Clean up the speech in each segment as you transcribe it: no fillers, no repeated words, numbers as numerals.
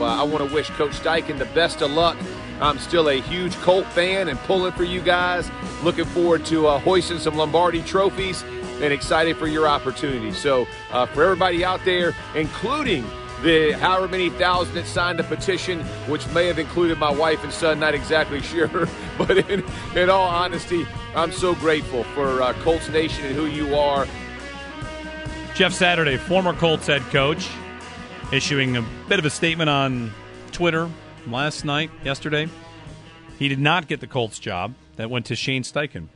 I want to wish Coach Steichen the best of luck. I'm still a huge Colt fan and pulling for you guys. Looking forward to hoisting some Lombardi trophies and excited for your opportunity. So for everybody out there, including the however many thousand that signed the petition, which may have included my wife and son, not exactly sure. But in all honesty, I'm so grateful for Colts Nation and who you are. Jeff Saturday, former Colts head coach, issuing a bit of a statement on Twitter yesterday. He did not get the Colts job. That went to Shane Steichen,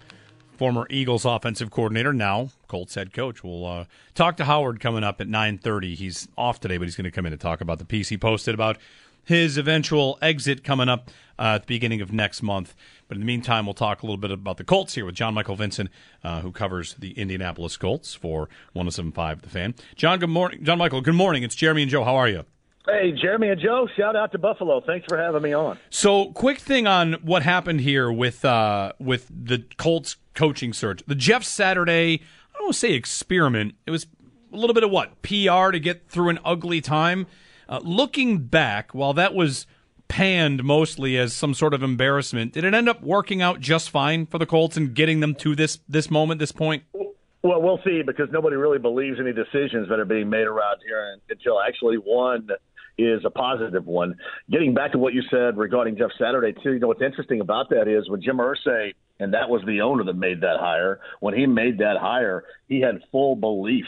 former Eagles offensive coordinator, now Colts head coach. We'll talk to Howard coming up at 9:30. He's off today, but he's going to come in to talk about the piece he posted about his eventual exit coming up at the beginning of next month. But in the meantime, we'll talk a little bit about the Colts here with John Michael Vincent, who covers the Indianapolis Colts for 107.5 The Fan. John, good morning. John Michael, good morning. It's Jeremy and Joe. How are you? Hey, Jeremy and Joe. Shout out to Buffalo. Thanks for having me on. So, quick thing on what happened here with the Colts coaching search. The Jeff Saturday, I don't want to say experiment. It was a little bit of what? PR to get through an ugly time. Looking back, while that was panned mostly as some sort of embarrassment, did it end up working out just fine for the Colts and getting them to this moment, this point? Well, we'll see, because nobody really believes any decisions that are being made around here until actually one is a positive one. Getting back to what you said regarding Jeff Saturday, too, you know what's interesting about that is when Jim Irsay, and that was the owner that made that hire, when he made that hire, he had full belief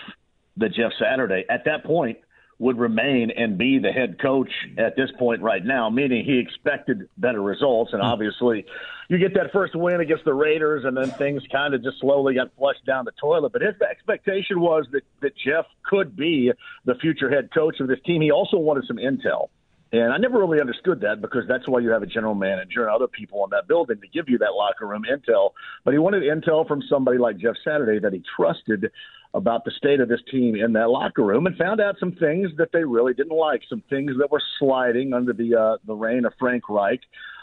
that Jeff Saturday, at that point, would remain and be the head coach at this point right now, meaning he expected better results. And obviously you get that first win against the Raiders and then things kind of just slowly got flushed down the toilet. But his expectation was that Jeff could be the future head coach of this team. He also wanted some intel. And I never really understood that, because that's why you have a general manager and other people in that building to give you that locker room intel. But he wanted intel from somebody like Jeff Saturday that he trusted about the state of this team in that locker room, and found out some things that they really didn't like, some things that were sliding under the reign of Frank Reich.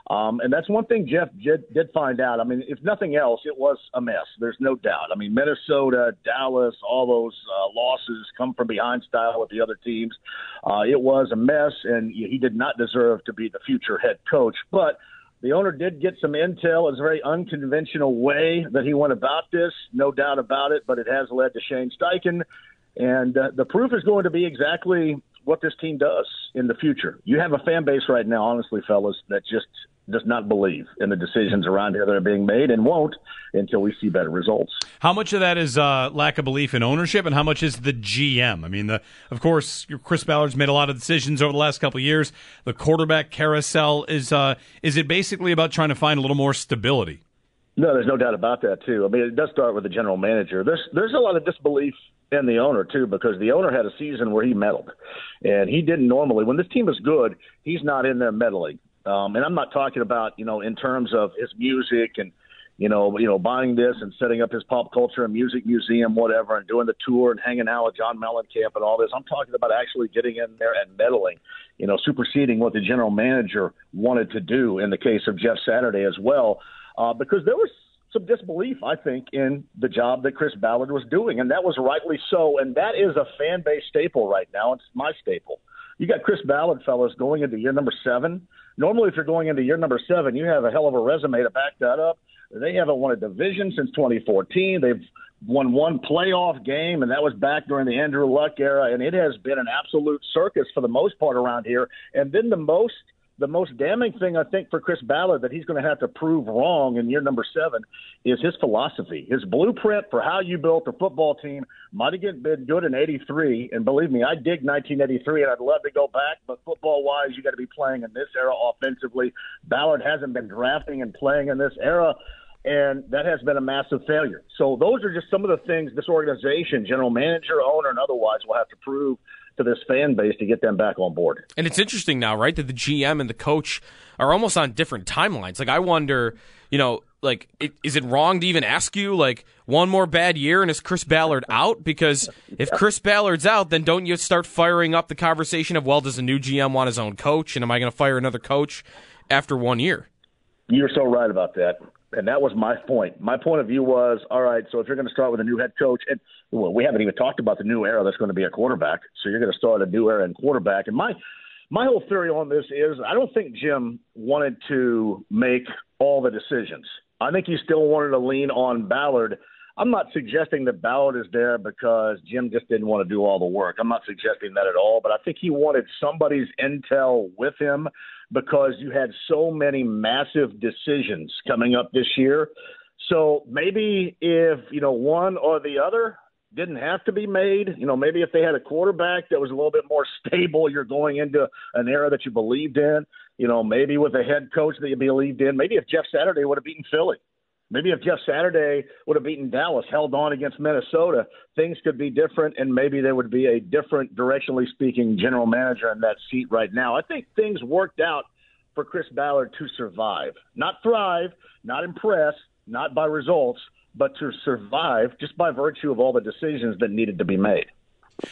And that's one thing Jeff did find out. I mean, if nothing else, it was a mess. There's no doubt. I mean, Minnesota, Dallas, all those losses come from behind style with the other teams. It was a mess, and he did not deserve to be the future head coach. But the owner did get some intel. It was a very unconventional way that he went about this, no doubt about it, but it has led to Shane Steichen. And the proof is going to be exactly what this team does in the future. You have a fan base right now, honestly, fellas, that just does not believe in the decisions around here that are being made, and won't until we see better results. How much of that is lack of belief in ownership, and how much is the GM? I mean, of course, Chris Ballard's made a lot of decisions over the last couple of years. The quarterback carousel, is it basically about trying to find a little more stability? No, there's no doubt about that, too. I mean, it does start with the general manager. There's a lot of disbelief in the owner, too, because the owner had a season where he meddled, and he didn't normally. When this team is good, he's not in there meddling. And I'm not talking about, in terms of his music and, buying this and setting up his pop culture and music museum, whatever, and doing the tour and hanging out with John Mellencamp and all this. I'm talking about actually getting in there and meddling, superseding what the general manager wanted to do in the case of Jeff Saturday as well, because there was some disbelief, I think, in the job that Chris Ballard was doing, and that was rightly so. And that is a fan base staple right now. It's my staple. You got Chris Ballard, fellas, going into year number 7. Normally, if you're going into year number 7, you have a hell of a resume to back that up. They haven't won a division since 2014. They've won one playoff game, and that was back during the Andrew Luck era, and it has been an absolute circus for the most part around here. And then the most damning thing, I think, for Chris Ballard that he's going to have to prove wrong in year number 7 is his philosophy. His blueprint for how you built a football team might have been good in 83, and believe me, I dig 1983, and I'd love to go back, but football-wise, you got to be playing in this era offensively. Ballard hasn't been drafting and playing in this era, and that has been a massive failure. So those are just some of the things this organization, general manager, owner, and otherwise, will have to prove to this fan base to get them back on board. And it's interesting now, right, that the GM and the coach are almost on different timelines. Like, I wonder, you know, like, is it wrong to even ask you, like, one more bad year and is Chris Ballard out? Because if Chris Ballard's out, then don't you start firing up the conversation of, well, does a new GM want his own coach, and am I going to fire another coach after 1 year? You're so right about that. And that was my point. My point of view was, all right, so if you're going to start with a new head coach, and well, we haven't even talked about the new era that's going to be a quarterback, so you're going to start a new era in quarterback. And my whole theory on this is I don't think Jim wanted to make all the decisions. I think he still wanted to lean on Ballard. I'm not suggesting that Ballard is there because Jim just didn't want to do all the work. I'm not suggesting that at all, but I think he wanted somebody's intel with him because you had so many massive decisions coming up this year. So maybe if, you know, one or the other didn't have to be made, you know, maybe if they had a quarterback that was a little bit more stable, you're going into an era that you believed in, you know, maybe with a head coach that you believed in, maybe if Jeff Saturday would have beaten Philly. Maybe if Jeff Saturday would have beaten Dallas, held on against Minnesota, things could be different, and maybe there would be a different, directionally speaking, general manager in that seat right now. I think things worked out for Chris Ballard to survive. Not thrive, not impress, not by results, but to survive just by virtue of all the decisions that needed to be made.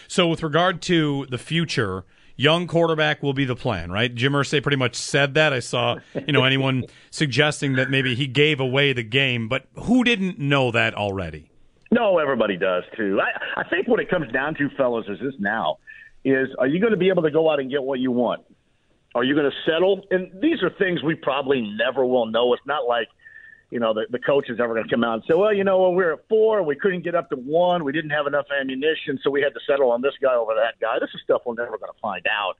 So with regard to the future, young quarterback will be the plan, right? Jim Irsay pretty much said that. I saw, you know, anyone suggesting that maybe he gave away the game, but who didn't know that already? No, everybody does too. I think what it comes down to, fellas, is this now, is are you going to be able to go out and get what you want? Are you going to settle? And these are things we probably never will know. It's not like, you know, the coach is ever going to come out and say, well, you know, when we were at 4, we couldn't get up to 1, we didn't have enough ammunition, so we had to settle on this guy over that guy. This is stuff we're never going to find out.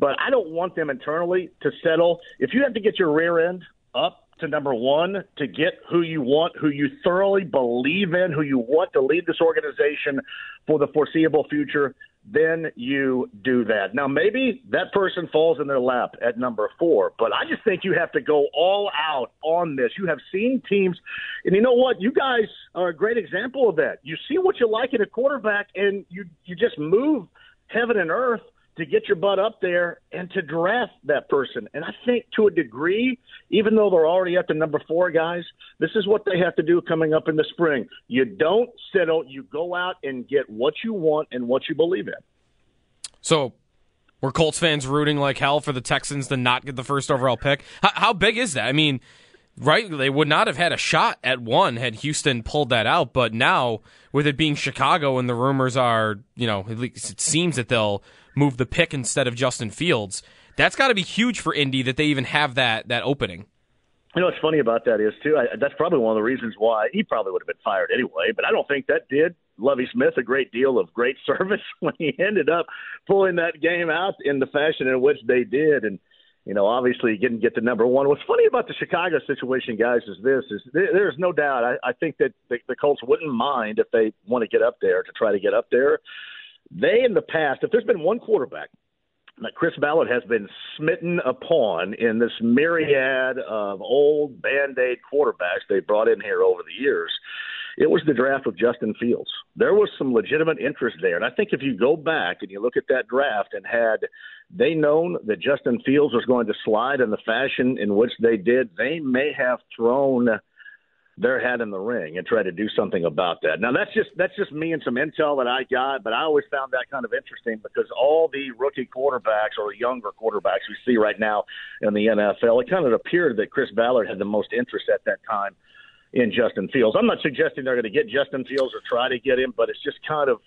But I don't want them internally to settle. If you have to get your rear end up to number 1 to get who you want, who you thoroughly believe in, who you want to lead this organization for the foreseeable future, then you do that. Now, maybe that person falls in their lap at number 4, but I just think you have to go all out on this. You have seen teams, and you know what? You guys are a great example of that. You see what you like in a quarterback, and you just move heaven and earth to get your butt up there and to draft that person. And I think to a degree, even though they're already at the number 4 guys, this is what they have to do coming up in the spring. You don't settle. You go out and get what you want and what you believe in. So were Colts fans rooting like hell for the Texans to not get the first overall pick? How big is that? I mean, right, they would not have had a shot at 1 had Houston pulled that out. But now, with it being Chicago and the rumors are, you know, at least it seems that they'll move the pick instead of Justin Fields, that's got to be huge for Indy that they even have that opening. You know what's funny about that is, too, that's probably one of the reasons why he probably would have been fired anyway, but I don't think that did Lovie Smith a great deal of great service when he ended up pulling that game out in the fashion in which they did. And, you know, obviously he didn't get the number 1. What's funny about the Chicago situation, guys, is this. There's no doubt. I think that the Colts wouldn't mind if they want to get up there, to try to get up there. They, in the past, if there's been one quarterback that Chris Ballard has been smitten upon in this myriad of old Band-Aid quarterbacks they brought in here over the years, it was the draft of Justin Fields. There was some legitimate interest there. And I think if you go back and you look at that draft, and had they known that Justin Fields was going to slide in the fashion in which they did, they may have thrown their hat in the ring and try to do something about that. Now, that's just me and some intel that I got, but I always found that kind of interesting because all the rookie quarterbacks or younger quarterbacks we see right now in the NFL, it kind of appeared that Chris Ballard had the most interest at that time in Justin Fields. I'm not suggesting they're going to get Justin Fields or try to get him, but it's just kind of,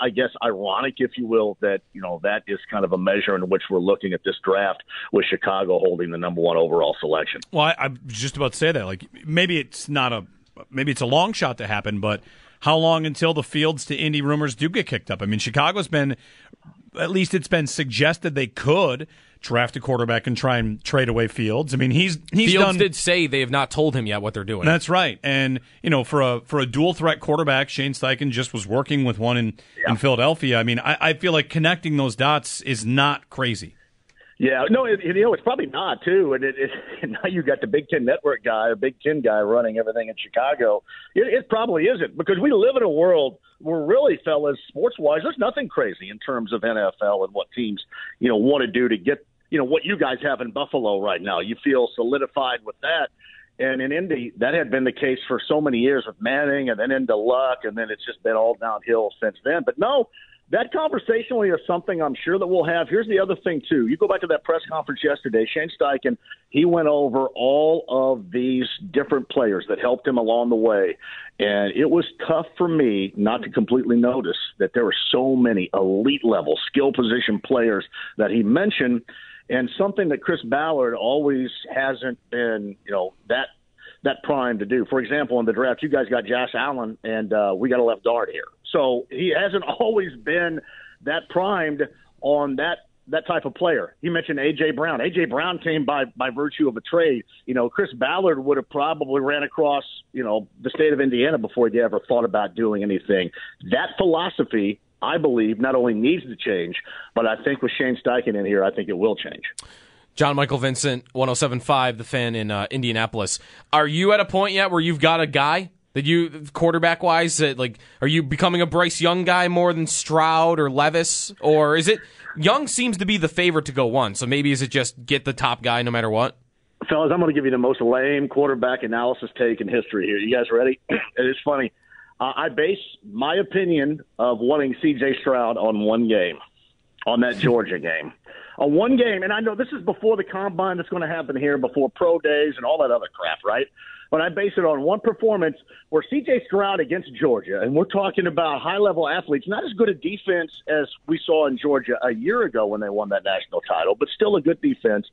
I guess, ironic, if you will, that, you know, that is kind of a measure in which we're looking at this draft with Chicago holding the number 1 overall selection. Well, I was just about to say that. Like, maybe it's a long shot to happen, but how long until the Fields to Indy rumors do get kicked up? I mean, Chicago's been, at least it's been suggested they could draft a quarterback and try and trade away Fields. I mean, Fields did say they have not told him yet what they're doing. That's right. And, you know, for a dual threat quarterback, Shane Steichen just was working with one in Philadelphia. I mean, I feel like connecting those dots is not crazy. Yeah, no, it's probably not, too. And now you've got the Big Ten Network guy, a Big Ten guy running everything in Chicago. It probably isn't, because we live in a world where really, fellas, sports-wise, there's nothing crazy in terms of NFL and what teams, you know, want to do to get, you know, what you guys have in Buffalo right now. You feel solidified with that. And in Indy, that had been the case for so many years with Manning and then into Luck, and then it's just been all downhill since then. But no, that conversationally is something I'm sure that we'll have. Here's the other thing, too. You go back to that press conference yesterday, Shane Steichen, he went over all of these different players that helped him along the way. And it was tough for me not to completely notice that there were so many elite-level skill position players that he mentioned, and something that Chris Ballard always hasn't been, you know, that prime to do. For example, in the draft, you guys got Josh Allen, and we got a left guard here. So he hasn't always been that primed on that type of player. He mentioned A.J. Brown. A.J. Brown came by virtue of a trade. You know, Chris Ballard would have probably ran across, you know, the state of Indiana before he ever thought about doing anything. That philosophy, I believe, not only needs to change, but I think with Shane Steichen in here, I think it will change. John Michael Vincent, 107.5, The Fan in Indianapolis. Are you at a point yet where you've got a guy that you, quarterback-wise, like, are you becoming a Bryce Young guy more than Stroud or Levis? Or is it, Young seems to be the favorite to go one, so maybe is it just get the top guy no matter what? Fellas, I'm going to give you the most lame quarterback analysis take in history here. You guys ready? It's funny. I base my opinion of wanting C.J. Stroud on one game, on that Georgia game. One game, and I know this is before the combine that's going to happen here, before pro days and all that other crap, right? But I base it on one performance where C.J. Stroud against Georgia, and we're talking about high-level athletes, not as good a defense as we saw in Georgia a year ago when they won that national title, but still a good defense,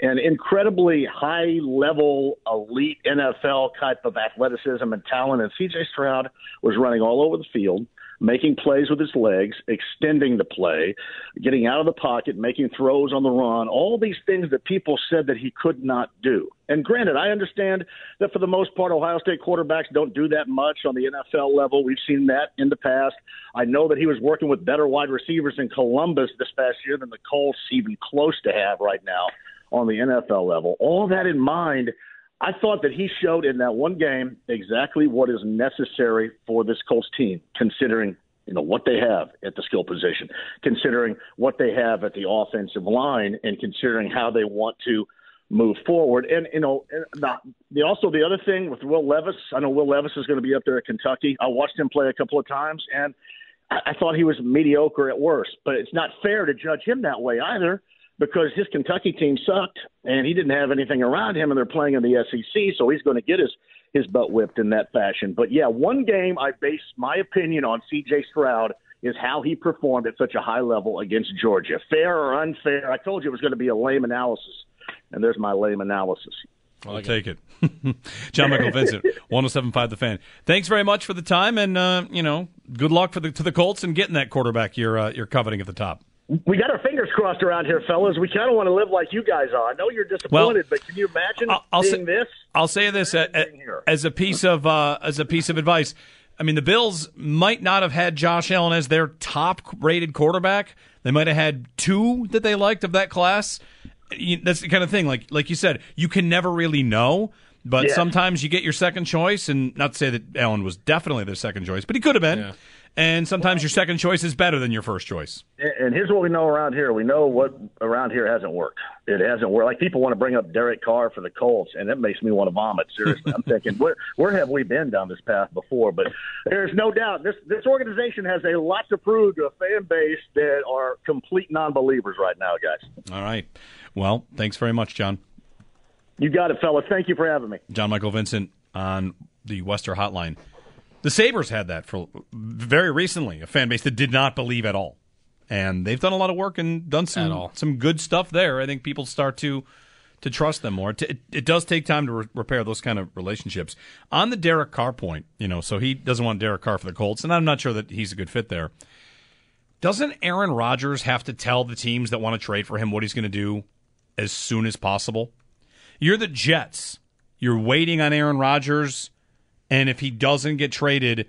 and incredibly high-level, elite NFL type of athleticism and talent. And C.J. Stroud was running all over the field, making plays with his legs, extending the play, getting out of the pocket, making throws on the run, all these things that people said that he could not do. And granted, I understand that for the most part, Ohio State quarterbacks don't do that much on the NFL level. We've seen that in the past. I know that he was working with better wide receivers in Columbus this past year than the Colts even close to have right now on the NFL level. All that in mind, I thought that he showed in that one game exactly what is necessary for this Colts team, considering, you know, what they have at the skill position, considering what they have at the offensive line, and considering how they want to move forward. And, you know, also the other thing with Will Levis, I know Will Levis is going to be up there at Kentucky. I watched him play a couple of times, and I thought he was mediocre at worst. But it's not fair to judge him that way either, because his Kentucky team sucked, and he didn't have anything around him, and they're playing in the SEC, so he's going to get his butt whipped in that fashion. But, yeah, one game I base my opinion on C.J. Stroud is how he performed at such a high level against Georgia. Fair or unfair, I told you it was going to be a lame analysis, and there's my lame analysis. I'll take it. John Michael Vincent, 107.5 The Fan. Thanks very much for the time, and, you know, good luck to the Colts in getting that quarterback you're coveting at the top. We got our fingers crossed around here, fellas. We kind of want to live like you guys are. I know you're disappointed, but can you imagine seeing this? I'll say this as a piece of advice. I mean, the Bills might not have had Josh Allen as their top-rated quarterback. They might have had two that they liked of that class. That's the kind of thing. Like you said, you can never really know. But sometimes you get your second choice, and not to say that Allen was definitely their second choice, but he could have been. Yeah. And sometimes your second choice is better than your first choice. And here's what we know around here. We know what around here hasn't worked. It hasn't worked. Like, people want to bring up Derek Carr for the Colts, and that makes me want to vomit, seriously. I'm thinking, where have we been down this path before? But there's no doubt this organization has a lot to prove to a fan base that are complete non-believers right now, guys. All right. Well, thanks very much, John. You got it, fellas. Thank you for having me. John Michael Vincent on the Western Hotline. The Sabres had that for very recently, a fan base that did not believe at all. And they've done a lot of work and done some good stuff there. I think people start to to trust them more. It does take time to repair those kind of relationships. On the Derek Carr point, so he doesn't want Derek Carr for the Colts, and I'm not sure that he's a good fit there. Doesn't Aaron Rodgers have to tell the teams that want to trade for him what he's going to do as soon as possible? You're the Jets. You're waiting on Aaron Rodgers, and if he doesn't get traded,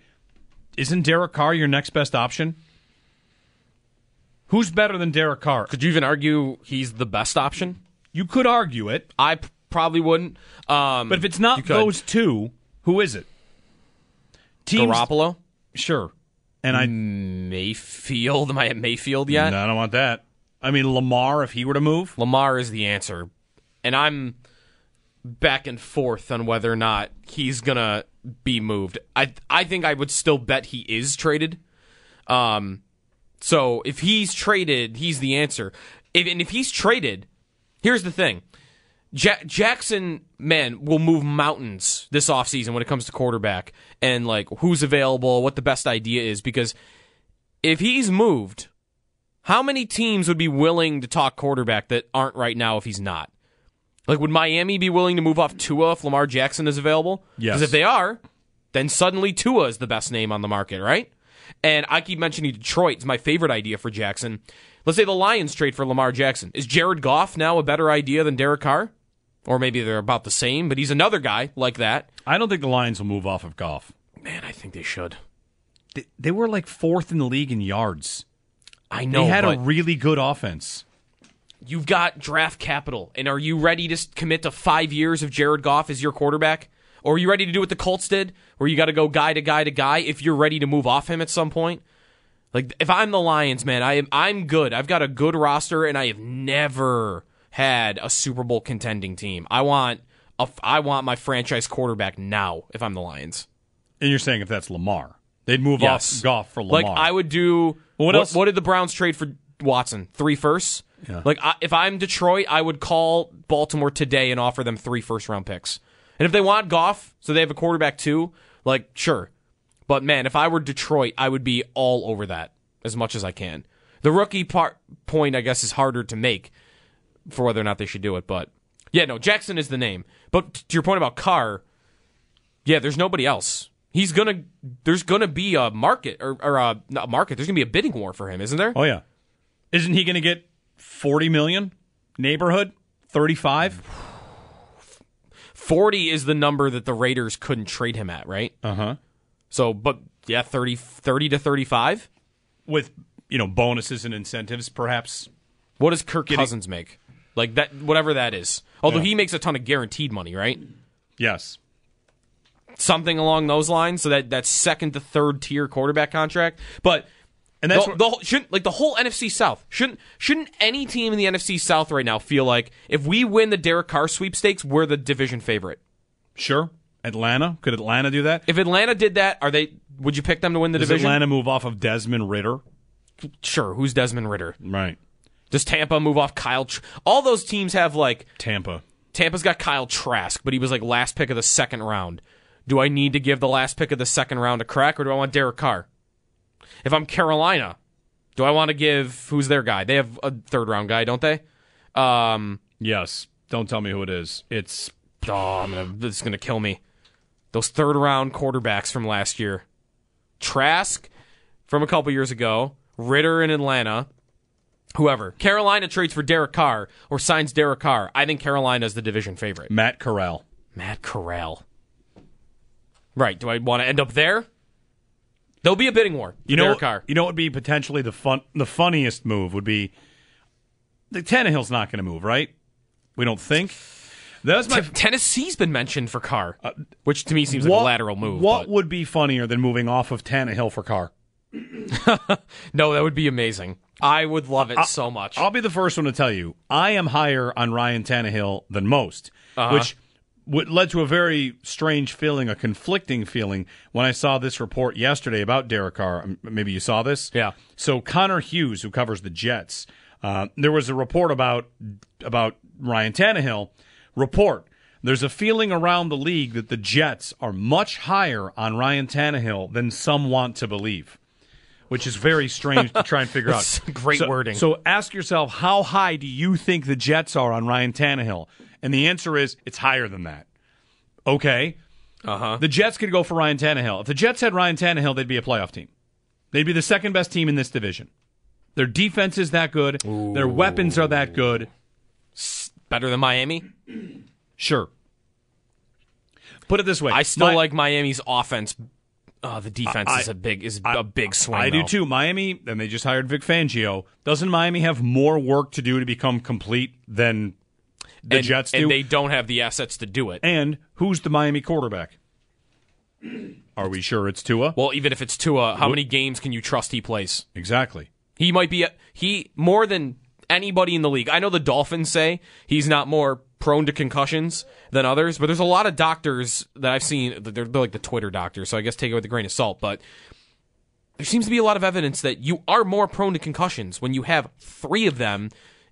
isn't Derek Carr your next best option? Who's better than Derek Carr? Could you even argue he's the best option? You could argue it. I probably wouldn't. But if it's not those two, who is it? Teams, Garoppolo? Sure. And Mayfield? Am I at Mayfield yet? No, I don't want that. I mean, Lamar, if he were to move? Lamar is the answer. And I'm back and forth on whether or not he's going to be moved. I think I would still bet he is traded. So if he's traded, he's the answer. If he's traded, here's the thing. Jackson, man, will move mountains this offseason when it comes to quarterback and like who's available, what the best idea is. Because if he's moved, how many teams would be willing to talk quarterback that aren't right now if he's not? Like, would Miami be willing to move off Tua if Lamar Jackson is available? Yes. Because if they are, then suddenly Tua is the best name on the market, right? And I keep mentioning Detroit is my favorite idea for Jackson. Let's say the Lions trade for Lamar Jackson. Is Jared Goff now a better idea than Derek Carr? Or maybe they're about the same, but he's another guy like that. I don't think the Lions will move off of Goff. Man, I think they should. They were like fourth in the league in yards. I know, they had a really good offense. You've got draft capital, and are you ready to commit to 5 years of Jared Goff as your quarterback? Or are you ready to do what the Colts did, where you got to go guy to guy to guy if you're ready to move off him at some point? Like, if I'm the Lions, man, I'm good. I've got a good roster, and I have never had a Super Bowl contending team. I want my franchise quarterback now if I'm the Lions. And you're saying if that's Lamar, they'd move off Goff for Lamar. Like, I would do... What else? What did the Browns trade for Watson? 3 firsts? Yeah. Like, if I'm Detroit, I would call Baltimore today and offer them 3 first-round picks. And if they want Goff, so they have a quarterback too, like, sure. But, man, if I were Detroit, I would be all over that as much as I can. The rookie point, I guess, is harder to make for whether or not they should do it. But, yeah, no, Jackson is the name. But to your point about Carr, yeah, there's nobody else. There's gonna be a market, or not a market, there's gonna be a bidding war for him, isn't there? Oh, yeah. Isn't he gonna get $40 million? Neighborhood? 35? 40 is the number that the Raiders couldn't trade him at, right? Uh-huh. So, but, yeah, 30 to 35? With, bonuses and incentives, perhaps. What does Kirk Cousins make? Like, that, whatever that is. Although he makes a ton of guaranteed money, right? Yes. Something along those lines, so that second to third tier quarterback contract. But and that's the whole NFC South shouldn't any team in the NFC South right now feel like if we win the Derek Carr sweepstakes, we're the division favorite? Sure, Atlanta could Atlanta do that? If Atlanta did that, would you pick them to win the division? Does Atlanta move off of Desmond Ritter? Sure, who's Desmond Ritter? Right. Does Tampa move off Kyle? All those teams have like Tampa's got Kyle Trask, but he was like last pick of the second round. Do I need to give the last pick of the second round a crack, or do I want Derek Carr? If I'm Carolina, do I want to give... Who's their guy? They have a third-round guy, don't they? Yes. Don't tell me who it is. It's... Oh, it's going to kill me. Those third-round quarterbacks from last year. Trask from a couple years ago. Ritter in Atlanta. Whoever. Carolina trades for Derek Carr or signs Derek Carr. I think Carolina's the division favorite. Matt Corral. Right. Do I want to end up there? There'll be a bidding war. Derek Carr. You know what would be potentially the funniest move would be the Tannehill's not going to move, right? We don't think. That was my Tennessee's been mentioned for Carr, which to me seems like a lateral move. What would be funnier than moving off of Tannehill for Carr? No, that would be amazing. I would love it so much. I'll be the first one to tell you, I am higher on Ryan Tannehill than most, which led to a very strange feeling, a conflicting feeling, when I saw this report yesterday about Derek Carr. Maybe you saw this? Yeah. So Connor Hughes, who covers the Jets, there was a report about Ryan Tannehill. Report, there's a feeling around the league that the Jets are much higher on Ryan Tannehill than some want to believe, which is very strange to try and figure out. Great wording. So ask yourself, how high do you think the Jets are on Ryan Tannehill? And the answer is it's higher than that. Okay. Uh-huh. The Jets could go for Ryan Tannehill. If the Jets had Ryan Tannehill, they'd be a playoff team. They'd be the second best team in this division. Their defense is that good. Ooh. Their weapons are that good. Better than Miami? Sure. Put it this way. I still like Miami's offense. The defense is a big swing. I do too. Miami, and they just hired Vic Fangio. Doesn't Miami have more work to do to become complete than the Jets do? And they don't have the assets to do it. And who's the Miami quarterback? Are we sure it's Tua? Well, even if it's Tua, how many games can you trust he plays? Exactly. He might be more than anybody in the league. I know the Dolphins say he's not more prone to concussions than others, but there's a lot of doctors that I've seen. They're like the Twitter doctors, so I guess take it with a grain of salt. But there seems to be a lot of evidence that you are more prone to concussions when you have three of them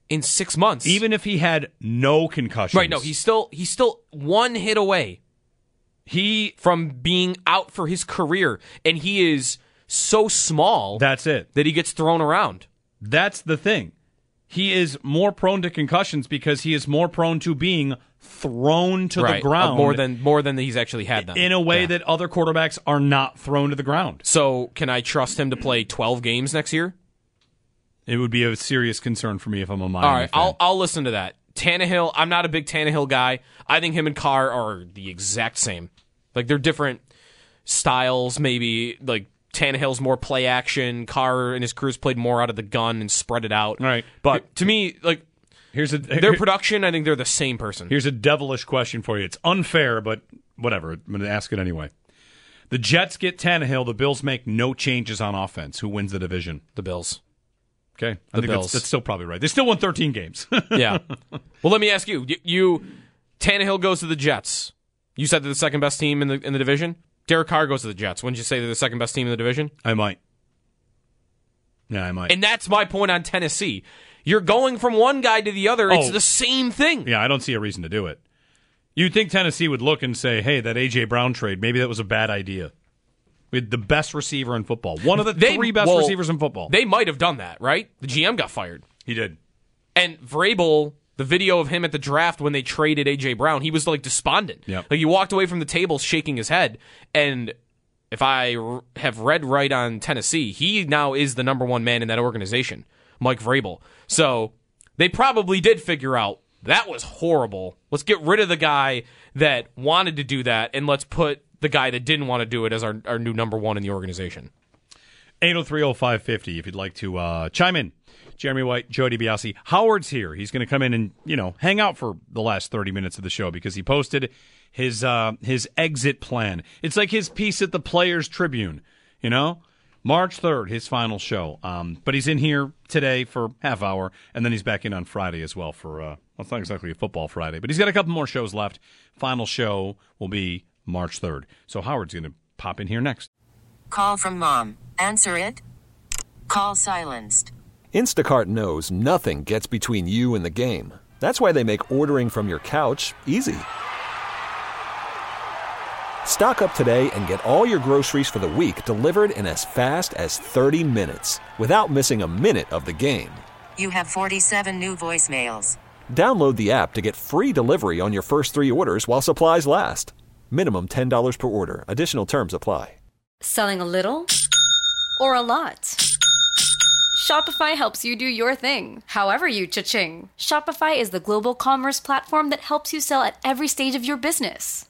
in 6 months. Even if he had no concussions, right? No, he's still one hit away. He from being out for his career, and he is so small. That's it. That he gets thrown around. That's the thing. He is more prone to concussions because he is more prone to being thrown to the ground more than he's actually had them in a way that other quarterbacks are not thrown to the ground. So, can I trust him to play 12 games next year? It would be a serious concern for me if I'm a Miami. All right, fan. I'll listen to that. Tannehill, I'm not a big Tannehill guy. I think him and Carr are the exact same. Like they're different styles, maybe like. Tannehill's more play action. Carr and his crew's played more out of the gun and spread it out. Right. But to me, like their production, I think they're the same person. Here's a devilish question for you. It's unfair, but whatever. I'm going to ask it anyway. The Jets get Tannehill. The Bills make no changes on offense. Who wins the division? The Bills. Okay. I think the Bills. That's still probably right. They still won 13 games. Yeah. Well, let me ask you. Tannehill goes to the Jets. You said they're the second best team in the division? Derek Carr goes to the Jets. Wouldn't you say they're the second best team in the division? I might. Yeah, I might. And that's my point on Tennessee. You're going from one guy to the other. It's the same thing. Yeah, I don't see a reason to do it. You'd think Tennessee would look and say, hey, that A.J. Brown trade, maybe that was a bad idea. We had the best receiver in football. One of the three best receivers in football. They might have done that, right? The GM got fired. He did. And Vrabel... The video of him at the draft when they traded A.J. Brown, he was, like, despondent. Yep. Like, he walked away from the table shaking his head. And if I have read right on Tennessee, he now is the number one man in that organization, Mike Vrabel. So they probably did figure out, that was horrible. Let's get rid of the guy that wanted to do that, and let's put the guy that didn't want to do it as our new number one in the organization. 803-0550 if you'd like to chime in. Jeremy White, Jody Biasi. Howard's here. He's going to come in and, hang out for the last 30 minutes of the show because he posted his exit plan. It's like his piece at the Players' Tribune, March 3rd, his final show. But he's in here today for half hour, and then he's back in on Friday as well for, it's not exactly a football Friday, but he's got a couple more shows left. Final show will be March 3rd. So Howard's going to pop in here next. Call from mom. Answer it. Call silenced. Instacart knows nothing gets between you and the game. That's why they make ordering from your couch easy. Stock up today and get all your groceries for the week delivered in as fast as 30 minutes without missing a minute of the game. You have 47 new voicemails. Download the app to get free delivery on your first three orders while supplies last. Minimum $10 per order. Additional terms apply. Selling a little or a lot? Shopify helps you do your thing, however you cha-ching. Shopify is the global commerce platform that helps you sell at every stage of your business.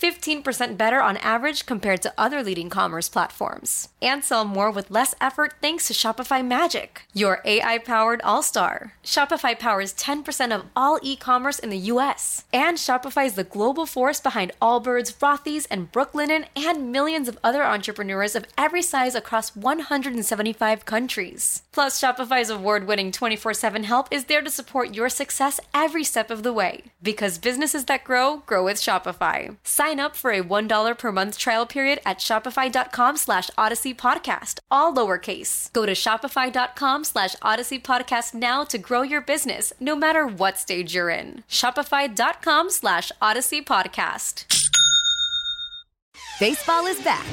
15% better on average compared to other leading commerce platforms, and sell more with less effort thanks to Shopify Magic, your AI-powered all-star. Shopify powers 10% of all e-commerce in the U.S., and Shopify is the global force behind Allbirds, Rothy's, and Brooklinen, and millions of other entrepreneurs of every size across 175 countries. Plus, Shopify's award-winning 24/7 help is there there to support your success every step of the way. Because businesses that grow, grow with Shopify. Sign up for a $1 per month trial period at shopify.com/Odyssey Podcast, all lowercase. Go to shopify.com/Odyssey Podcast now to grow your business, no matter what stage you're in. Shopify.com/Odyssey Podcast. Baseball is back,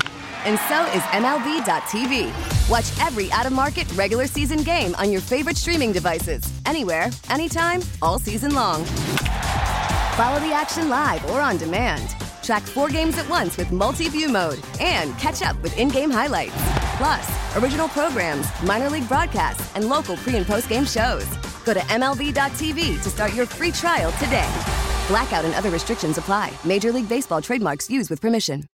and so is MLB.tv. Watch every out-of-market, regular season game on your favorite streaming devices. Anywhere, anytime, all season long. Follow the action live or on demand. Track four games at once with multi-view mode. And catch up with in-game highlights. Plus, original programs, minor league broadcasts, and local pre- and post-game shows. Go to MLB.tv to start your free trial today. Blackout and other restrictions apply. Major League Baseball trademarks used with permission.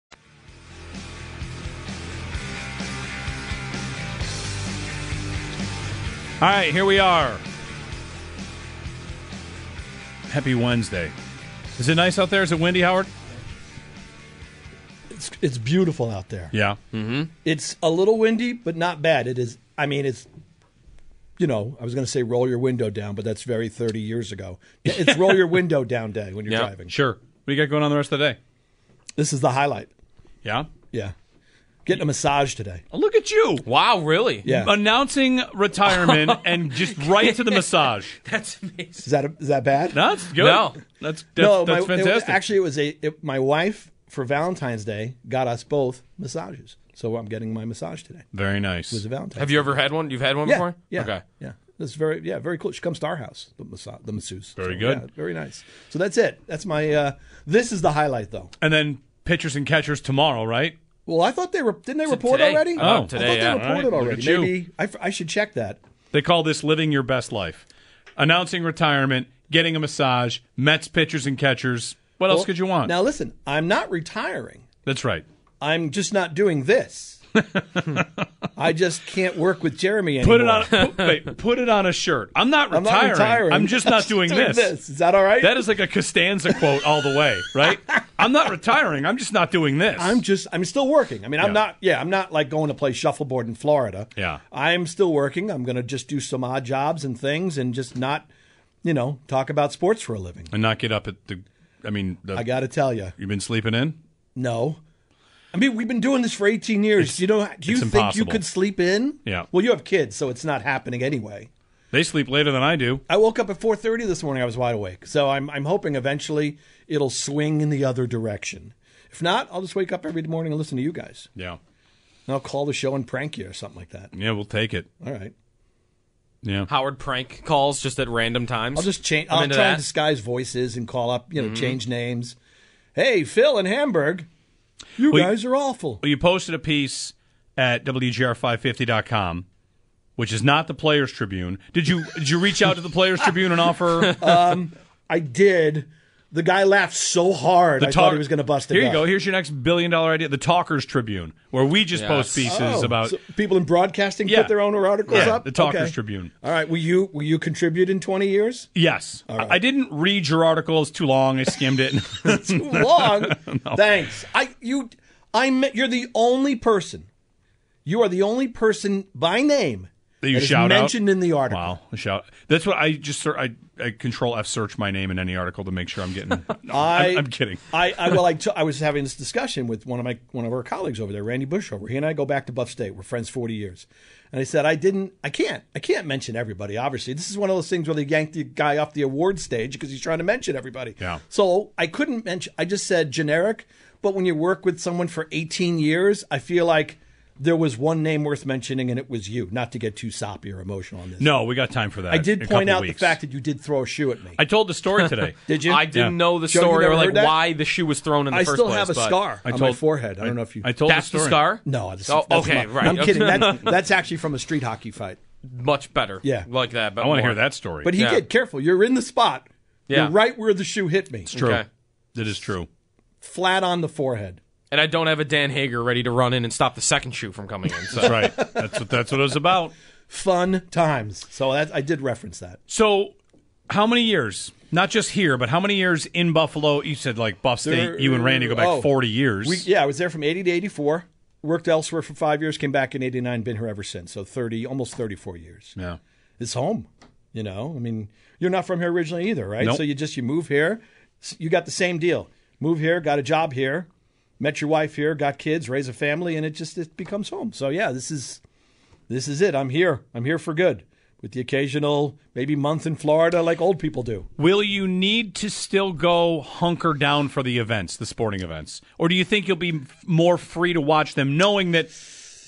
All right, here we are. Happy Wednesday. Is it nice out there? Is it windy, Howard? It's beautiful out there. Yeah. Mm-hmm. It's a little windy, but not bad. It is. I mean, it's, you know, I was going to say roll your window down, but that's very 30 years ago. It's roll your window down day when you're driving. Sure. What do you got going on the rest of the day? This is the highlight. Yeah? Yeah. Getting a massage today. Oh, look at you. Wow, really? Yeah. Announcing retirement and just right to the massage. That's amazing. Is that bad? No, that's good. No. That's fantastic. My wife, for Valentine's Day, got us both massages. So I'm getting my massage today. Very nice. It was a Valentine's Have you ever had one? You've had one before? Yeah. Okay. Yeah. That's very cool. She comes to our house, the masseuse. Very good. Yeah, very nice. So that's it. That's my, this is the highlight, though. And then pitchers and catchers tomorrow, right? Well, I thought didn't they report today? Already? Oh, today, I thought they reported already. Maybe I should check that. They call this living your best life. Announcing retirement, getting a massage, Mets pitchers and catchers. What else could you want? Now, listen, I'm not retiring. That's right. I'm just not doing this. I just can't work with Jeremy anymore. Put it on a shirt. I'm not retiring. I'm just not doing this. Is that all right? That is like a Costanza quote all the way, right? I'm not retiring. I'm just not doing this. I'm still working. I mean, I'm not like going to play shuffleboard in Florida. Yeah. I'm still working. I'm going to just do some odd jobs and things and just not, talk about sports for a living. And not get up at I got to tell you. You've been sleeping in? No. I mean, we've been doing this for 18 years. Do you think impossible. You could sleep in? Yeah. Well, you have kids, so it's not happening anyway. They sleep later than I do. I woke up at 4:30 this morning. I was wide awake. So I'm hoping eventually it'll swing in the other direction. If not, I'll just wake up every morning and listen to you guys. Yeah. And I'll call the show and prank you or something like that. Yeah, we'll take it. All right. Yeah. Howard prank calls just at random times. I'll just change. I'll try and disguise voices and call up, change names. Hey, Phil in Hamburg. You guys are awful. Well, you posted a piece at WGR550.com, which is not the Players Tribune. Did you reach out to the Players Tribune and offer? I did. The guy laughed so hard, I thought he was going to bust it up. Here you go. Here's your next billion-dollar idea. The Talkers Tribune, where we just post pieces about... So people in broadcasting put their own articles up? The Talkers Tribune. All right. Will you contribute in 20 years? Yes. Right. I didn't read your article. It's too long. I skimmed it. Too long? No. Thanks. You're the only person. You are the only person by name that you shout out mentioned in the article. Wow, a shout! That's what I just I control F search my name in any article to make sure I'm getting. No, I'm kidding. I was having this discussion with one of our colleagues over there, Randy Bushover. He and I go back to Buff State. We're friends 40 years, and I said I can't mention everybody. Obviously, this is one of those things where they yanked the guy off the award stage because he's trying to mention everybody. Yeah. So I couldn't mention. I just said generic. But when you work with someone for 18 years, I feel like there was one name worth mentioning, and it was you. Not to get too soppy or emotional on this. No, we got time for that. I did point out the fact that you did throw a shoe at me. I told the story today. Did you? I didn't know the story or like why the shoe was thrown in the first place. I still have a scar on my forehead. I don't know if you. I told that's the story. The scar? No. Right. I'm kidding. That's actually from a street hockey fight. Much better. Yeah. Like that. But I want to hear that story. But he did. Careful. You're in the spot. Yeah. You're right where the shoe hit me. It's true. Okay. It is true. Flat on the forehead. And I don't have a Dan Hager ready to run in and stop the second shoe from coming in. So. That's right. That's what it was about. Fun times. So I did reference that. So how many years, not just here, but how many years in Buffalo? You said like Buff State, you and Randy go back 40 years. I was there from 80 to 84, worked elsewhere for 5 years, came back in 89, been here ever since. So almost 34 years. Yeah. It's home. You know, I mean, you're not from here originally either, right? Nope. So you move here. You got the same deal. Move here, got a job here, met your wife here, got kids, raise a family, and it becomes home. So yeah, this is it. I'm here. I'm here for good. With the occasional maybe month in Florida like old people do. Will you need to still go hunker down for the events, the sporting events? Or do you think you'll be more free to watch them knowing that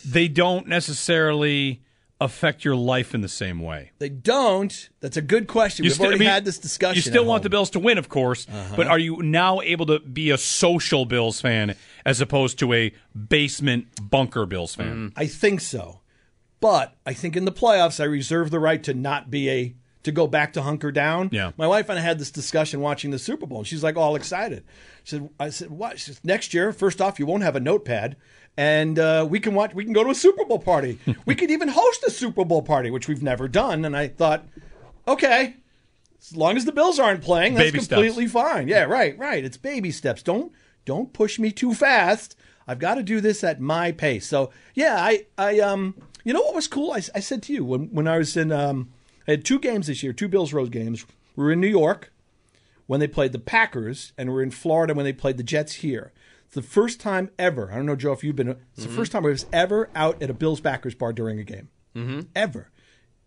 they don't necessarily affect your life in the same way? They don't. That's a good question. We've already had this discussion. You still want the Bills to win, of course, but are you now able to be a social Bills fan as opposed to a basement bunker Bills fan? I think so. But I think in the playoffs, I reserve the right to not be to go back to hunker down. Yeah. My wife and I had this discussion watching the Super Bowl, and she's like all excited. I said, what? She said, next year, first off, you won't have a notepad, and we can go to a Super Bowl party. We could even host a Super Bowl party, which we've never done. And I thought, okay, as long as the Bills aren't playing, that's completely fine. Yeah, right. It's baby steps. Don't push me too fast. I've got to do this at my pace. So yeah, I you know what was cool? I said to you when I was in, I had two games this year, two Bills road games. We were in New York when they played the Packers, and we were in Florida when they played the Jets here. It's the first time ever. I don't know, Joe, if you've been. It's the first time I was ever out at a Bills backers bar during a game, ever.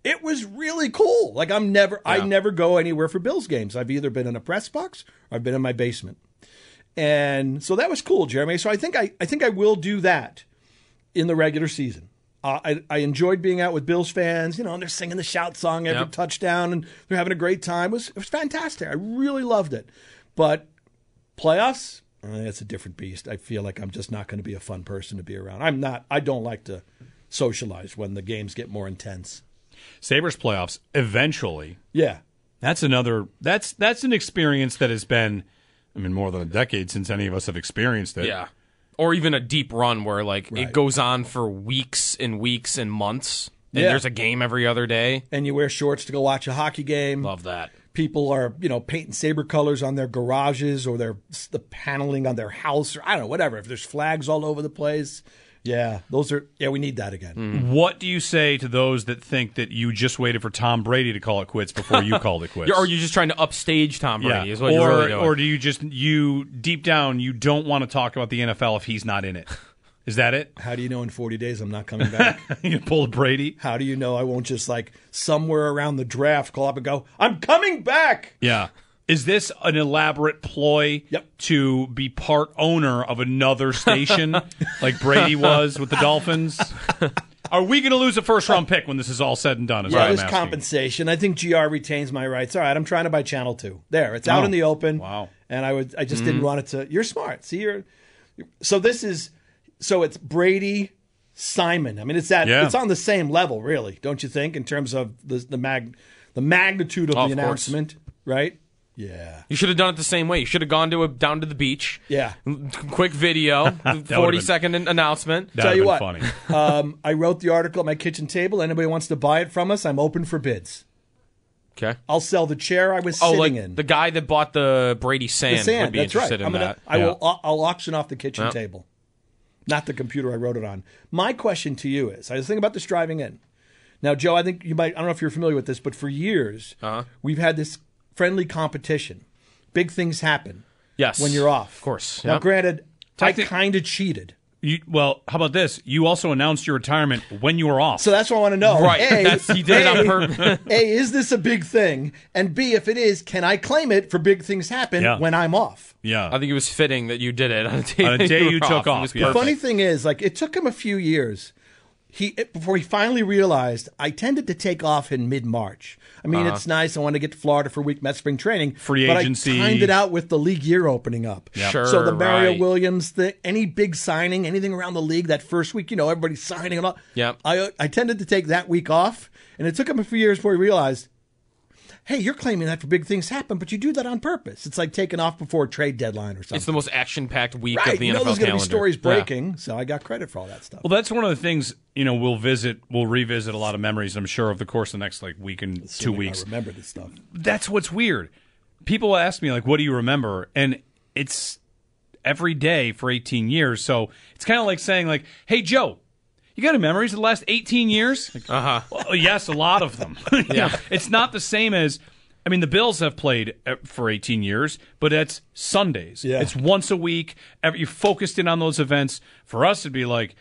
It was really cool. Like I never go anywhere for Bills games. I've either been in a press box or I've been in my basement, and so that was cool, Jeremy. So I think I will do that in the regular season. I enjoyed being out with Bills fans, you know, and they're singing the shout song every touchdown, and they're having a great time. It was fantastic. I really loved it. But playoffs, that's a different beast. I feel like I'm just not going to be a fun person to be around. I don't like to socialize when the games get more intense. Sabres playoffs, eventually. Yeah. That's an experience that has been, more than a decade since any of us have experienced it. Yeah. Or even a deep run where it goes on for weeks and weeks and months, and there's a game every other day. And you wear shorts to go watch a hockey game. Love that. People are painting saber colors on their garages or the paneling on their house or I don't know, whatever. If there's flags all over the place, we need that again. What do you say to those that think that you just waited for Tom Brady to call it quits before you called it quits? Or are you just trying to upstage Tom Brady? Yeah. Is what you're really doing. Or do you just deep down you don't want to talk about the NFL if he's not in it? Is that it? How do you know in 40 days I'm not coming back? You pulled Brady. How do you know I won't just somewhere around the draft call up and go, I'm coming back? Yeah. Is this an elaborate ploy to be part owner of another station like Brady was with the Dolphins? Are we going to lose a first-round pick when this is all said and done? There's compensation. I think GR retains my rights. All right, I'm trying to buy Channel 2. There, it's out in the open. Wow. And I just didn't want it to. You're smart. See, so it's Brady, Simon. It's that. Yeah. It's on the same level, really, don't you think, in terms of the magnitude of the announcement, right? Yeah. You should have done it the same way. You should have gone down to the beach. Yeah. Quick video, 40-second announcement. Tell you what, funny. I wrote the article at my kitchen table. Anybody wants to buy it from us, I'm open for bids. Okay. I'll sell the chair I was sitting in. The guy that bought the Brady sand would be interested in that. I'll auction off the kitchen table, not the computer I wrote it on. My question to you is, I was thinking about this driving in. Now, Joe, I think you might, I don't know if you're familiar with this, but for years, we've had this friendly competition. Big things happen. Yes. When you're off. Of course. Now, granted, I kind of cheated. How about this? You also announced your retirement when you were off. So that's what I want to know. Right. He did it on purpose. A, is this a big thing? And B, if it is, can I claim it for big things happen when I'm off? Yeah. I think it was fitting that you did it on a day you took off. The funny thing is, it took him a few years. Before he finally realized, I tended to take off in mid-March. It's nice. I want to get to Florida for a week, met spring training. Free agency. But I timed it out with the league year opening up. Yep. Sure, so the Mario Williams, any big signing, anything around the league that first week, everybody's signing and all. Yep. I tended to take that week off, and it took him a few years before he realized, hey, you're claiming that for big things happen, but you do that on purpose. It's like taking off before a trade deadline or something. It's the most action-packed week of the NFL there's going to be stories breaking, so I got credit for all that stuff. Well, that's one of the things, we'll revisit a lot of memories, I'm sure, over the course of the next week and 2 weeks. I remember this stuff. That's what's weird. People ask me, what do you remember? And it's every day for 18 years, so it's kind of like saying, hey, Joe, You got any memories of the last 18 years? Uh-huh. Well, yes, a lot of them. Yeah. It's not the same as, I mean, the Bills have played for 18 years, but it's Sundays. Yeah. It's once a week. You're focused in on those events. For us, it'd be like,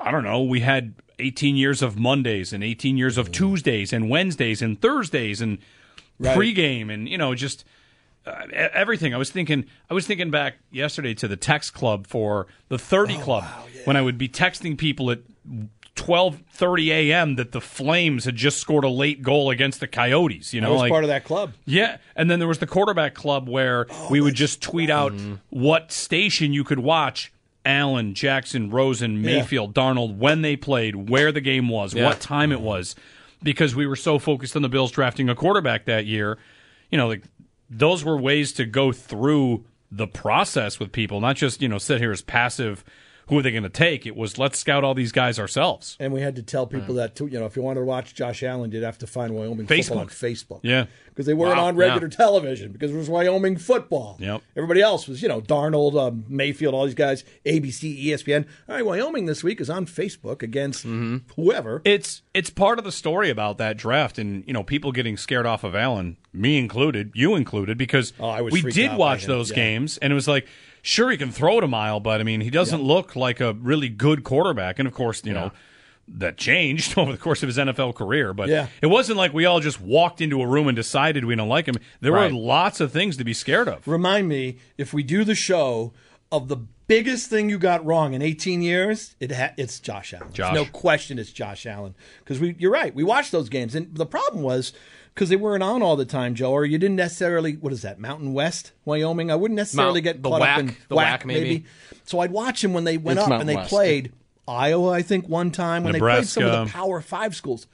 I don't know, we had 18 years of Mondays and 18 years of Tuesdays and Wednesdays and Thursdays and pregame and, you know, just everything. I was thinking back yesterday to the text club for the 30 Club when I would be texting people at 12:30 a.m. that the Flames had just scored a late goal against the Coyotes. You know, I was like, part of that club. Yeah, and then there was the quarterback club where we would just tweet out what station you could watch Allen, Jackson, Rosen, Mayfield, Darnold, when they played, where the game was, what time it was, because we were so focused on the Bills drafting a quarterback that year. You know, like, those were ways to go through the process with people, not just, you know, sit here as passive, who are they going to take? It was, let's scout all these guys ourselves. And we had to tell people that, too. You know, if you wanted to watch Josh Allen, you'd have to find Wyoming football on Facebook. Yeah. Because they weren't on regular television, because it was Wyoming football. Yep. Everybody else was, you know, Darnold, Mayfield, all these guys, ABC, ESPN. All right, Wyoming this week is on Facebook against whoever. It's part of the story about that draft and, you know, people getting scared off of Allen, me included, you included, because we did watch those games, and it was like, sure, he can throw it a mile, but, I mean, he doesn't look like a really good quarterback. And, of course, you know, that changed over the course of his NFL career. But it wasn't like we all just walked into a room and decided we don't like him. There were lots of things to be scared of. Remind me, if we do the show, of the biggest thing you got wrong in 18 years, it's Josh Allen. There's no question it's Josh Allen. Because you're right, we watched those games. And the problem was, because they weren't on all the time, Joe, or you didn't necessarily, what is that, Mountain West, Wyoming? I wouldn't necessarily get caught up in whack maybe. So I'd watch them when they went up and they played Iowa, I think, one time. When Nebraska. They played some of the Power 5 schools.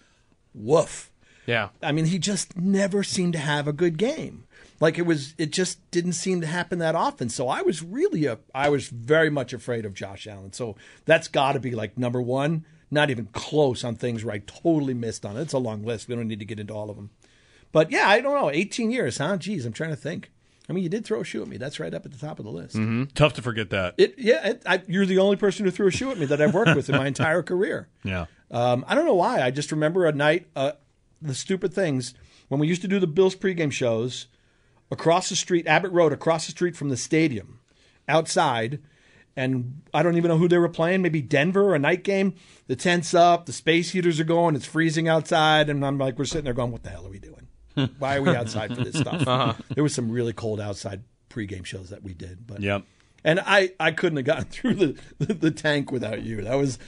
Woof. Yeah. I mean, he just never seemed to have a good game. Like, it just didn't seem to happen that often. So I was very much afraid of Josh Allen. So that's got to be, like, number one. Not even close on things where I totally missed on it. It's a long list. We don't need to get into all of them. But, yeah, I don't know. 18 years, huh? Geez, I'm trying to think. I mean, you did throw a shoe at me. That's right up at the top of the list. Mm-hmm. Tough to forget that. You're the only person who threw a shoe at me that I've worked with in my entire career. Yeah. I don't know why. I just remember a night, the stupid things, when we used to do the Bills pregame shows, across the street, Abbott Road, across the street from the stadium, outside, and I don't even know who they were playing, maybe Denver, a night game. The tent's up, the space heaters are going, it's freezing outside, and I'm like, we're sitting there going, what the hell are we doing? Why are we outside for this stuff? Uh-huh. There was some really cold outside pregame shows that we did, but and I couldn't have gotten through the tank without you. That was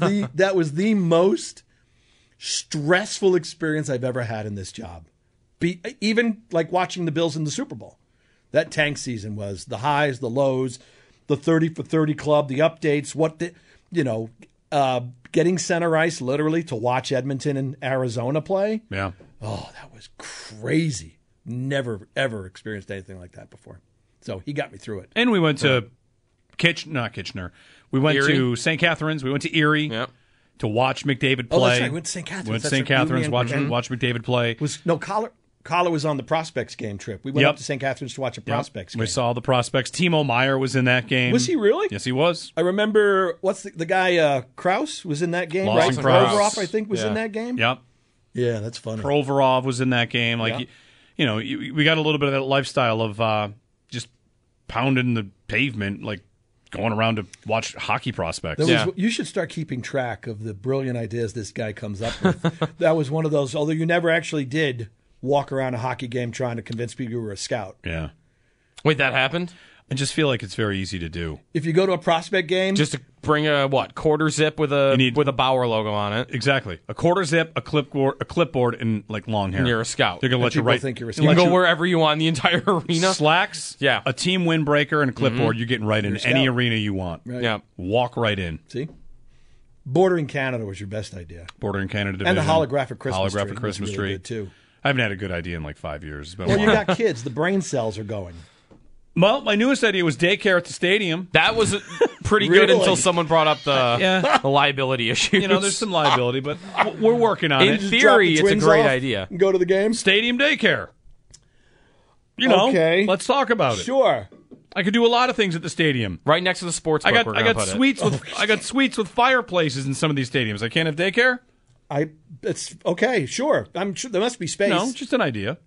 the most stressful experience I've ever had in this job. Even like watching the Bills in the Super Bowl, that tank season was the highs, the lows, the 30 for 30 club, the updates, getting center ice literally to watch Edmonton and Arizona play. Yeah. Oh, that was crazy. Never, ever experienced anything like that before. So he got me through it. And we went to Kitchener. We went to St. Catharines. We went to Erie to watch McDavid play. Oh, that's right. We went to St. Catharines. Watch McDavid play. Collar was on the prospects game trip. We went up to St. Catharines to watch a prospects game. We saw the prospects. Timo Meyer was in that game. Was he really? Yes, he was. I remember, what's the guy, Krause was in that game, Lawson, right? Provorov, I think, was in that game. Yep. Yeah, that's funny. Provorov was in that game. Like, we got a little bit of that lifestyle of just pounding the pavement, like going around to watch hockey prospects. You should start keeping track of the brilliant ideas this guy comes up with. That was one of those, although you never actually did walk around a hockey game trying to convince people you were a scout. Yeah. Wait, that happened? I just feel like it's very easy to do. If you go to a prospect game, just to bring a quarter zip with a Bauer logo on it. Exactly, a quarter zip, a clipboard, and like long hair. And you're a scout. They're gonna let you write. Think you're a scout. You can go wherever you want in the entire arena. Slacks, a team windbreaker, and a clipboard. You're getting right in any arena you want. Right. Yeah, walk right in. See, Bordering Canada was your best idea. Bordering Canada division. And the holographic Christmas tree. Really good too. I haven't had a good idea in like 5 years. Well, you got kids. The brain cells are going. Well, my newest idea was daycare at the stadium. That was pretty good until someone brought up the liability issue. You know, there's some liability, but we're working on it. In theory, it's a great idea. Go to the game? Stadium daycare. You know, let's talk about it. Sure. I could do a lot of things at the stadium. Right next to the sports book, I got suites with fireplaces in some of these stadiums. I can't have daycare? It's okay, sure. I'm sure there must be space. No, just an idea.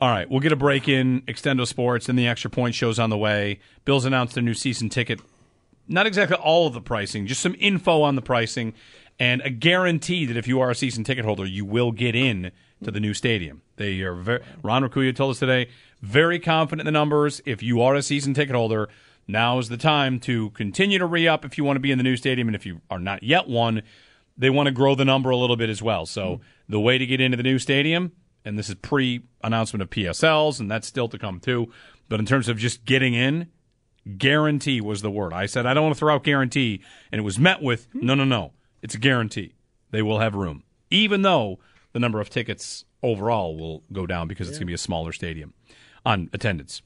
All right, we'll get a break in Extendo Sports and the Extra Point show's on the way. Bills announced their new season ticket. Not exactly all of the pricing, just some info on the pricing and a guarantee that if you are a season ticket holder, you will get in to the new stadium. They are Ron Riccuccia told us today, very confident in the numbers. If you are a season ticket holder, now is the time to continue to re-up if you want to be in the new stadium. And if you are not yet one, they want to grow the number a little bit as well. So the way to get into the new stadium, and this is pre-announcement of PSLs, and that's still to come too. But in terms of just getting in, guarantee was the word. I said, I don't want to throw out guarantee, and it was met with, no. It's a guarantee. They will have room, even though the number of tickets overall will go down because it's going to be a smaller stadium on attendance.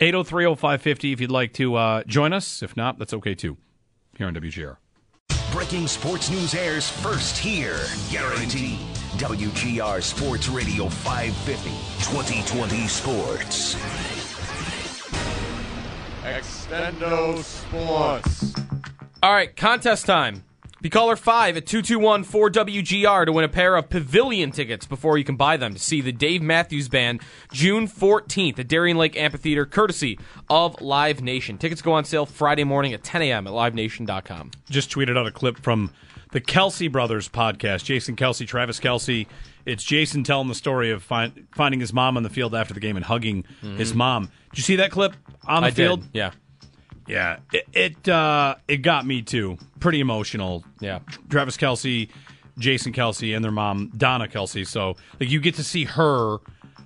803-0550 if you'd like to join us. If not, that's okay too, here on WGR. Breaking sports news airs first here. Guaranteed. WGR Sports Radio 550, 2020 Sports. Extendo Sports. All right, contest time. Be caller 5 at 221-4WGR to win a pair of Pavilion tickets before you can buy them to see the Dave Matthews Band June 14th at Darien Lake Amphitheater, courtesy of Live Nation. Tickets go on sale Friday morning at 10 a.m. at livenation.com. Just tweeted out a clip from the Kelsey Brothers podcast. Jason Kelsey, Travis Kelsey. It's Jason telling the story of finding his mom on the field after the game and hugging his mom. Did you see that clip on the field? Did. Yeah. Yeah, it got me too. Pretty emotional. Yeah, Travis Kelsey, Jason Kelsey, and their mom Donna Kelsey. So like you get to see her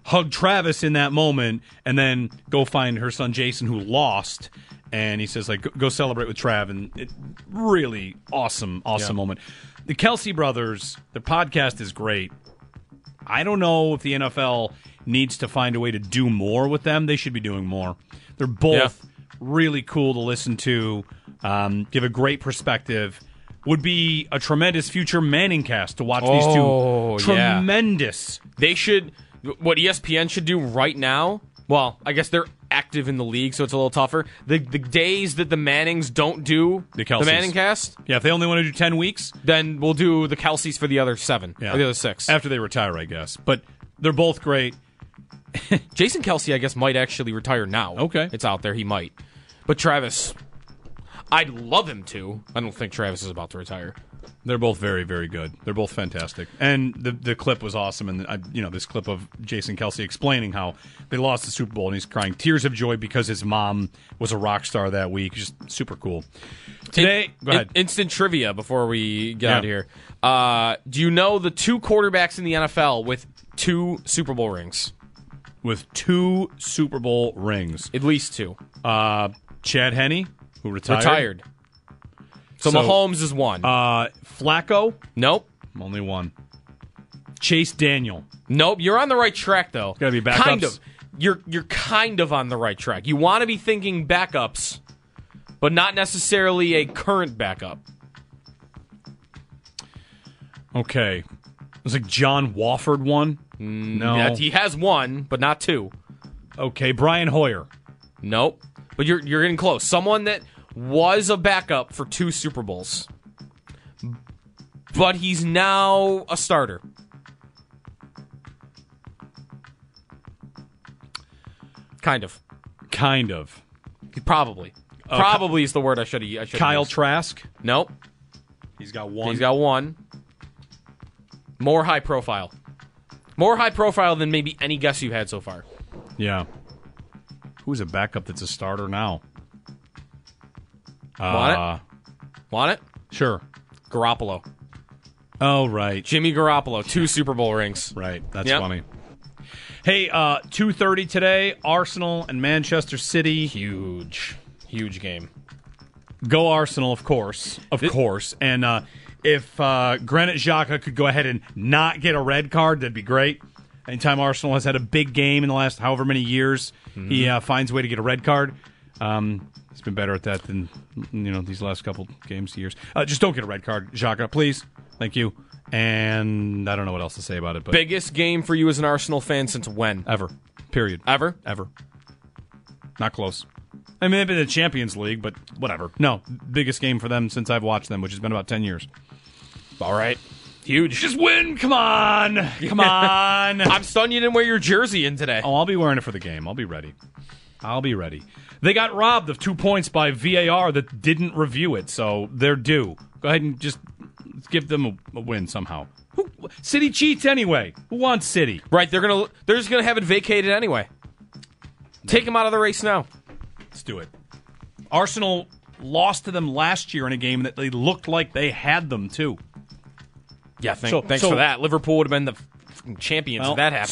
hug Travis in that moment, and then go find her son Jason who lost, and he says like go celebrate with Trav, and it really awesome moment. The Kelsey brothers, their podcast is great. I don't know if the NFL needs to find a way to do more with them. They should be doing more. They're both. Yeah. Really cool to listen to, give a great perspective. Would be a tremendous future Manning cast to watch these two. Tremendous. Yeah. They should, what ESPN should do right now, well, I guess they're active in the league, so it's a little tougher. The days that the Mannings don't do the Manning cast. Yeah, if they only want to do 10 weeks. Then we'll do the Kelseys for the other 7, or the other 6. After they retire, I guess. But they're both great. Jason Kelsey, I guess, might actually retire now. Okay. It's out there. He might. But Travis, I'd love him to. I don't think Travis is about to retire. They're both very, very good. They're both fantastic. And the clip was awesome. And, this clip of Jason Kelsey explaining how they lost the Super Bowl, and he's crying tears of joy because his mom was a rock star that week. Just super cool. Today, go ahead. Instant trivia before we get out of here. Do you know the 2 quarterbacks in the NFL with 2 Super Bowl rings? With 2 Super Bowl rings. At least 2. Chad Henne, who retired. So Mahomes is 1. Flacco? Nope. Only 1. Chase Daniel? Nope. You're on the right track, though. It's got to be backups. Kind of. You're kind of on the right track. You want to be thinking backups, but not necessarily a current backup. Okay. It was like John Wofford 1. No. Yeah, he has 1, but not 2. Okay, Brian Hoyer. Nope. But you're getting close. Someone that was a backup for 2 Super Bowls. But he's now a starter. Kind of. Probably. Probably is the word I should have used. Kyle Trask? Nope. He's got one. More high profile than maybe any guess you had so far. Yeah. Who's a backup that's a starter now? Want it? Sure. Garoppolo. Oh, right. Jimmy Garoppolo. 2 Super Bowl rings. Right. That's funny. Hey, 2:30 today, Arsenal and Manchester City. Huge game. Go Arsenal, of course. Of course. And if Granit Xhaka could go ahead and not get a red card, that'd be great. Anytime Arsenal has had a big game in the last however many years, he finds a way to get a red card. He's been better at that than these last couple games, years. Just don't get a red card, Xhaka, please. Thank you. And I don't know what else to say about it. But biggest game for you as an Arsenal fan since when? Ever. Period. Ever? Ever. Not close. I mean, they've been in the Champions League, but whatever. No, biggest game for them since I've watched them, which has been about 10 years. All right. Huge. Just win. Come on. Come on. I'm stunned you didn't wear your jersey in today. Oh, I'll be wearing it for the game. I'll be ready. I'll be ready. They got robbed of 2 points by VAR that didn't review it, so they're due. Go ahead and just give them a win somehow. Who, City cheats anyway. Who wants City? Right. They're just going to have it vacated anyway. Take them out of the race now. Let's do it. Arsenal lost to them last year in a game that they looked like they had them, too. Yeah, thanks for that. Liverpool would have been the champions if that happened.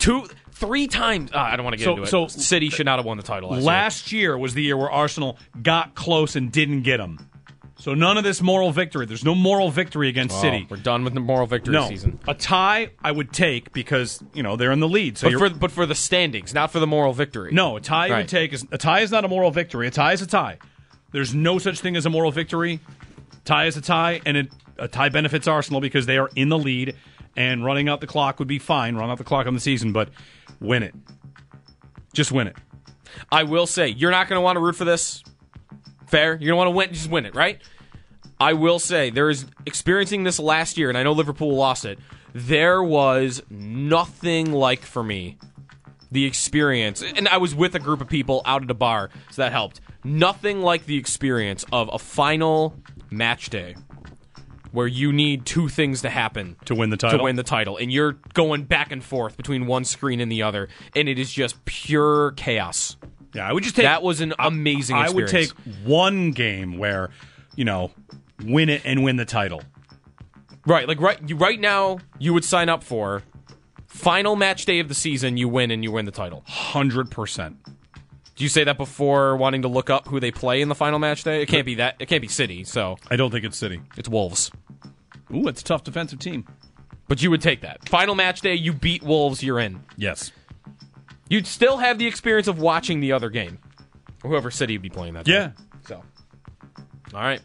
So, 2-3 times. I don't want to get into it. So City should not have won the title last year was the year where Arsenal got close and didn't get them. So none of this moral victory. There's no moral victory against City. We're done with the moral victory season. A tie I would take because, you know, they're in the lead. So but for the standings, not for the moral victory. No, a tie you would take is a tie is not a moral victory. A tie is a tie. There's no such thing as a moral victory. Tie is a tie, and a tie benefits Arsenal because they are in the lead, and running out the clock would be fine. Run out the clock on the season, but win it. Just win it. I will say, you're not going to want to root for this. Fair. You're going to want to just win it, right? I will say, there is experiencing this last year, and I know Liverpool lost it, there was nothing like, for me, the experience. And I was with a group of people out at a bar, so that helped. Nothing like the experience of a final match day where you need two things to happen to win the title. And you're going back and forth between one screen and the other, and it is just pure chaos. Yeah, I would just take that was an amazing experience. I would take one game where, you know, win it and win the title. Right, like right now you would sign up for final match day of the season, you win and you win the title. 100%. Do you say that before wanting to look up who they play in the final match day? It can't be that. It can't be City, so. I don't think it's City. It's Wolves. Ooh, it's a tough defensive team. But you would take that. Final match day, you beat Wolves, you're in. Yes. You'd still have the experience of watching the other game. Whoever City would be playing that day. So. All right.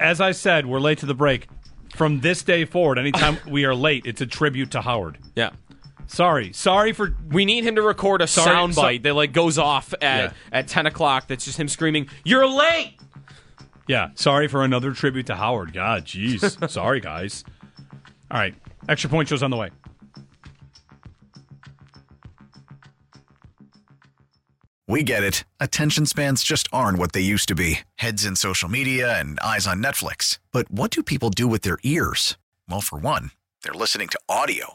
As I said, we're late to the break. From this day forward, anytime we are late, it's a tribute to Howard. Yeah. Sorry for... We need him to record a soundbite that goes off at 10 o'clock. That's just him screaming, "You're late!" Yeah, sorry for another tribute to Howard. God, jeez. Sorry, guys. All right, Extra Point Show's on the way. We get it. Attention spans just aren't what they used to be. Heads in social media and eyes on Netflix. But what do people do with their ears? Well, for one, they're listening to audio.